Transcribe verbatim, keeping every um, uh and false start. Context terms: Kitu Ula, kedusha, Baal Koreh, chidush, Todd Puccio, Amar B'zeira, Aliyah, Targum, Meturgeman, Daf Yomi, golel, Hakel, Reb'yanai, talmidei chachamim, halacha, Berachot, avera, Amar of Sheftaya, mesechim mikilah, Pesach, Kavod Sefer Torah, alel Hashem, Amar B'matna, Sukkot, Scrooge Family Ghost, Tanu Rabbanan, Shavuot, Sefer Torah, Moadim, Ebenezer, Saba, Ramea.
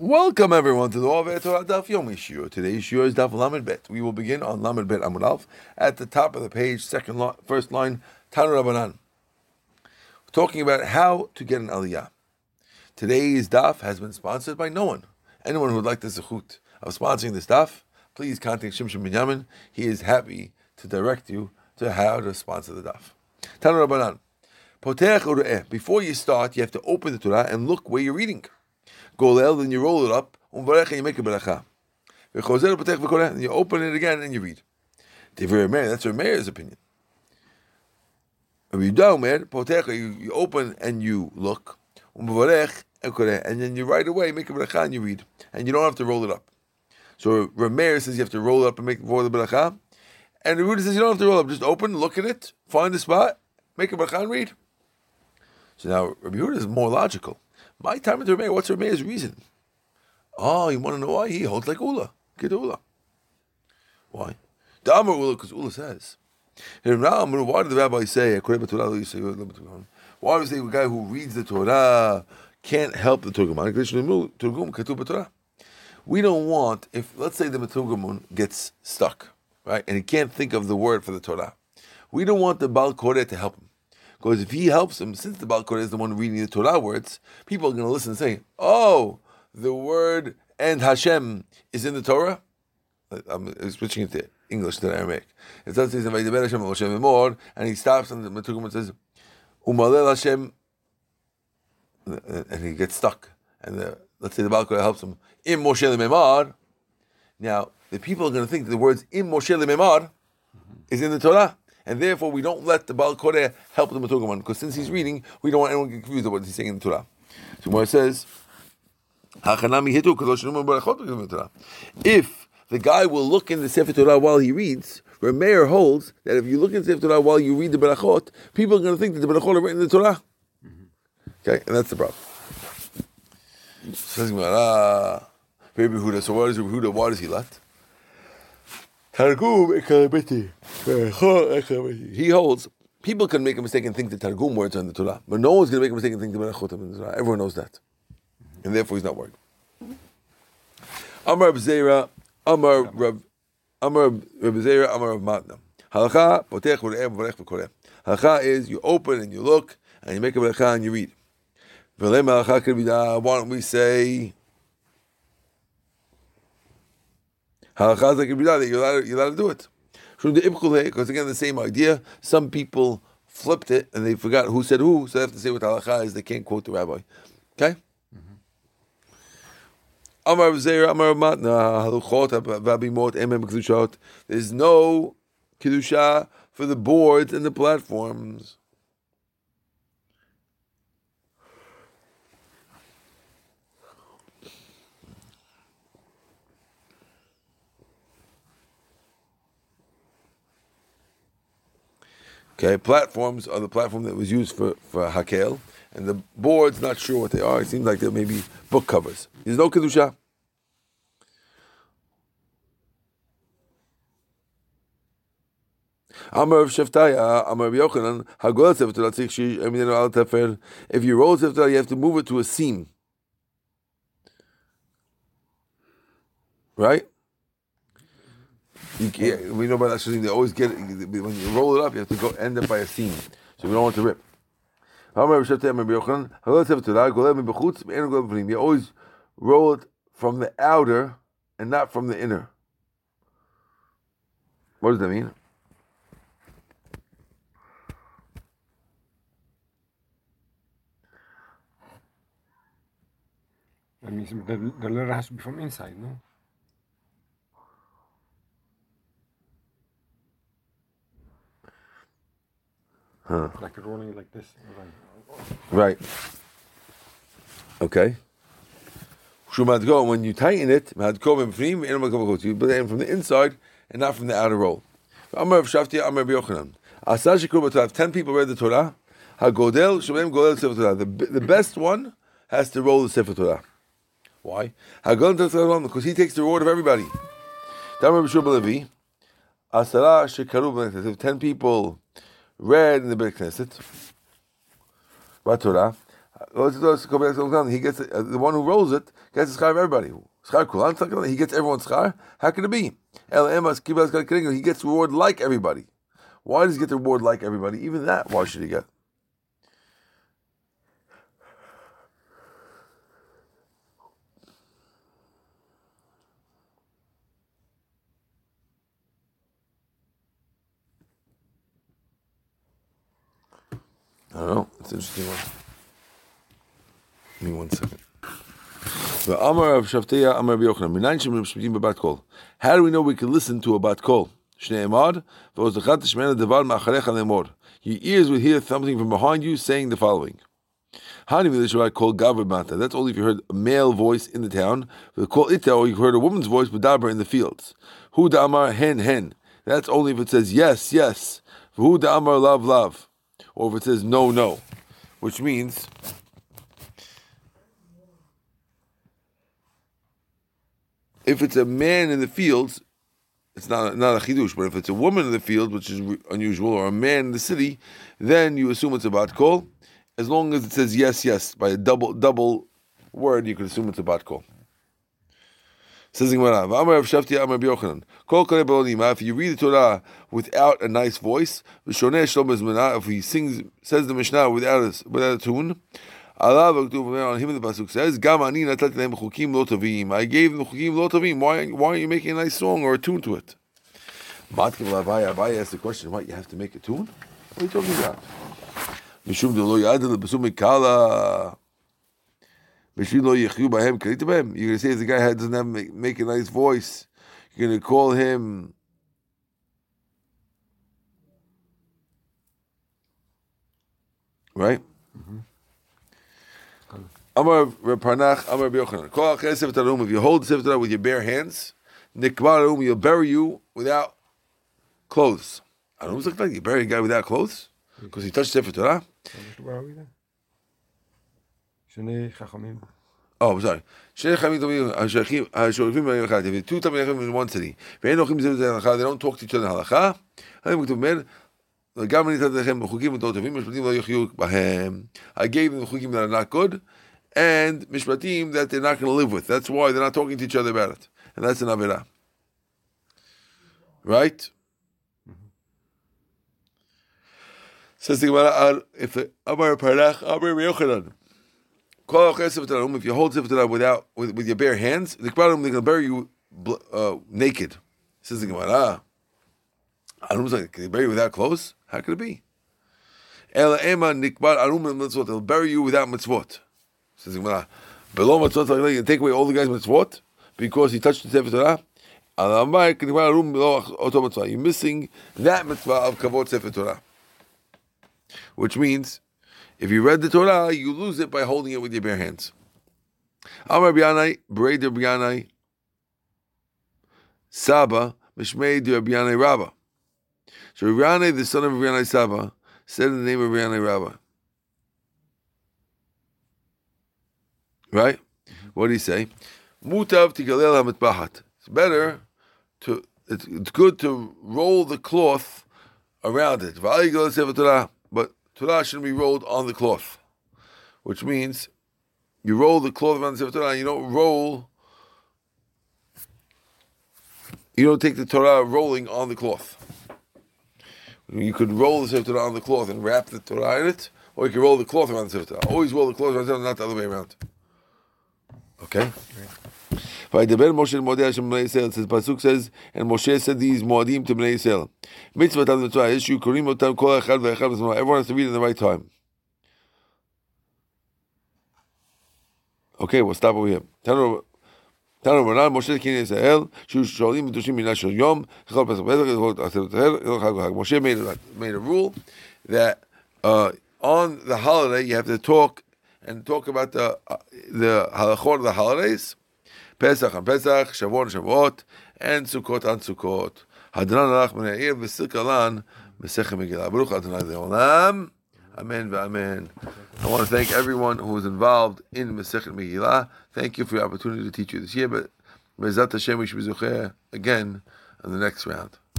Welcome everyone to the Daf Yomi shiur. Today's shiur is Daf Lamed Bet. We will begin on Lamed Bet Amud Alef at the top of the page, second line, first line, Tanu Rabbanan. We're talking about how to get an Aliyah. Today's Daf has been sponsored by no one. Anyone who would like the zechut of sponsoring this Daf, please contact Shimshon Ben Yamin. He is happy to direct you to how to sponsor the Daf. Tanu Rabbanan. Poteach u're'eh. Before you start, you have to open the Torah and look where you're reading. Golel, then you roll it up, and you make a beracha. Then you open it again and you read. That's Meir's opinion. You open and you look, and then you right away make a beracha and you read, and you don't have to roll it up. So Ramea says you have to roll it up and make before the beracha, and Yehuda says you don't have to roll it up. Just open, look at it, find the spot, make a beracha and read. So now Rabbi Yehuda is more logical. My time with Ramea, what's Ramea's reason? Oh, you want to know why? He holds like Ula, Kitu Ula. Why? The Amar Ula, because Ula says. Why did the rabbi say, why do we say a guy who reads the Torah can't help the Targum? We don't want, if let's say the Meturgeman gets stuck, right, and he can't think of the word for the Torah, we don't want the Baal Koreh to help him. Because if he helps him, since the Baal Koreh is the one reading the Torah words, people are going to listen and say, oh, the word and Hashem is in the Torah. I'm switching it to English, to Aramaic. It says, and he stops and the Meturgeman says, alel Hashem, and he gets stuck. And the, let's say the Baal Koreh helps him, Im Moshe le-memar. Now, the people are going to think that the words Im Moshe le-memar is in the Torah. And therefore, we don't let the Baal Koreh help the Meturgeman, because since he's reading, we don't want anyone to get confused about what he's saying in the Torah. So Meir says, if the guy will look in the Sefer Torah while he reads, where Meir holds that if you look in the Sefer Torah while you read the Berachot, people are going to think that the Berachot are written in the Torah. Mm-hmm. Okay, and that's the problem. So why does Yehuda, why does he let? Targum He holds, people can make a mistake and think the Targum words are in the Torah, but no one's going to make a mistake and think the Berachot are in the Torah. Everyone knows that. And therefore he's not worried. Amar B'zeira, Amar B'zeira, Amar B'matna. Halacha, Poteach u're'eh, B'varech v'koreh. Halacha is, you open and you look, and you make a beracha and you read. Why don't we say... Halacha is like you're allowed, you're allowed to do it. Because again, the same idea. Some people flipped it and they forgot who said who, so they have to say what halacha is. They can't quote the rabbi. Okay? Amar B'zeira, Amar B'matna, haluchot v'abimot emem kedushot. There's no kedusha for the boards and the platforms. Okay, platforms are the platform that was used for, for hakel, and the board's not sure what they are. It seems like they're maybe book covers. There's no kedusha. Amar of Sheftaya, Amar of Yochanan, Hagol Sefer Torah Tzich Sheminenu Al Tefer. If you roll Sefer Torah, you have to move it to a seam. Right? You can't, we know about that sort of thing. They always get it. When you roll it up, you have to go end up by a seam. So we don't want to rip. You always roll it from the outer and not from the inner. What does that mean? That means the, the letter has to be from inside, no? Huh. Like rolling like this. Right. Okay. When you tighten it, but then from the inside and not from the outer roll. Ten people read the Torah. The, the best one has to roll the Sefer Torah. Why? Because he takes the reward of everybody. Ten people read in the Beit Knesset, Torah, he gets uh, the one who rolls it gets the schar of everybody. Schar kulan, he gets everyone's schar. How can it be? He gets reward like everybody. Why does he get the reward like everybody? Even that, why should he get? I don't know. It's an interesting one. Give me one second. How do we know we can listen to a bat kol? Your ears will hear something from behind you saying the following. That's only if you heard a male voice in the town, or you heard a woman's voice in the fields. That's only if it says yes, yes. Love, love. Or if it says no, no, which means if it's a man in the fields, it's not not a chidush. But if it's a woman in the field, which is unusual, or a man in the city, then you assume it's a bat kol. As long as it says yes, yes by a double double word, you can assume it's a bat kol. Says Gemara, Amar Shafti, Amar B'yochanan. Kol Koreh B'lo, if you read the Torah without a nice voice, if he sings, says the Mishnah without a, without a tune, on him the pasuk says, Gam ani natati lahem chukim lo tovim. I gave them chukim lo tovim. Why, why are you making a nice song or a tune to it? Matkev L'Avaya, Avaya asked the question, what, you have to make a tune? What are you talking about? Mishum de'lo yadeh l'basum mikala. You're going to say the guy doesn't have make, make a nice voice. You're going to call him. Right? Amar B'parnach, Amar B'yochanan. If you hold Sefer Torah with your bare hands, Nikbar, you'll bury you without clothes. I don't look like you bury a guy without clothes because he touched Sefer Torah. Oh, I'm sorry. Two Talmidei Chachamim in one city. They don't talk to each other in halacha. I gave them the chukim that are not good and mishpatim that they're not going to live with. That's why they're not talking to each other about it. And that's an avera. Right? Says the Gemara, if the Amar Parach, Amar B'Yochanan. If you hold Sefer Torah without with, with your bare hands, the Quranim they're gonna bury you uh, naked. Says the Gemara, I don't know. Can they bury you without clothes? How could it be? Ela ema nikbar arum mitzvot. They'll bury you without mitzvot. Says the Gemara, below mitzvot like they take away all the guys mitzvot because he touched the Sefer Torah. You're missing that mitzvah of kavod Sefer Torah, which means, if you read the Torah, you lose it by holding it with your bare hands. Amar Reb'yanai, B'rei de Reb'yanai, Saba, Mishmei de Reb'yanai Raba. So Reb'yanai, the son of Reb'yanai Saba, said in the name of Reb'yanai Raba. Right? What did he say? Mutav tikalel hamitbahat. It's better to, it's good to roll the cloth around it. But Torah shouldn't be rolled on the cloth, which means you roll the cloth around the Sefer Torah, you don't roll, you don't take the Torah rolling on the cloth. You could roll the Sefer Torah on the cloth and wrap the Torah in it, or you could roll the cloth around the Sefer Torah. Always roll the cloth around the Sefer Torah, not the other way around. Okay? By the Ben Moshe le-memar Hashem Bnei Yisrael, says pasuk says, and Moshe said these moadim to Bnei Yisrael. Mitzvah tam the Torah issue korim otam kol echad ve'echad b'zmano. Everyone has to read in the right time. Okay, we'll stop over here. Tanu Rabbanan Moshe k'nei Yisrael shu sholim v'tushim mina shel yom chol pesach pesach chol aseret chol chag chag. Moshe made a, made a rule that uh, on the holiday you have to talk and talk about the uh, the halachot of the holidays. Pesach on Pesach, Shavuot on Shavuot, and Sukkot on Sukkot. Hadanan alach meneir v'sirkalan mesechim mikilah. Baruch Adonai le'olam. Amen v'amen. I want to thank everyone who was involved in mesechim mikilah. Thank you for the opportunity to teach you this year, but Me'ezat Hashem we should be zocher again in the next round.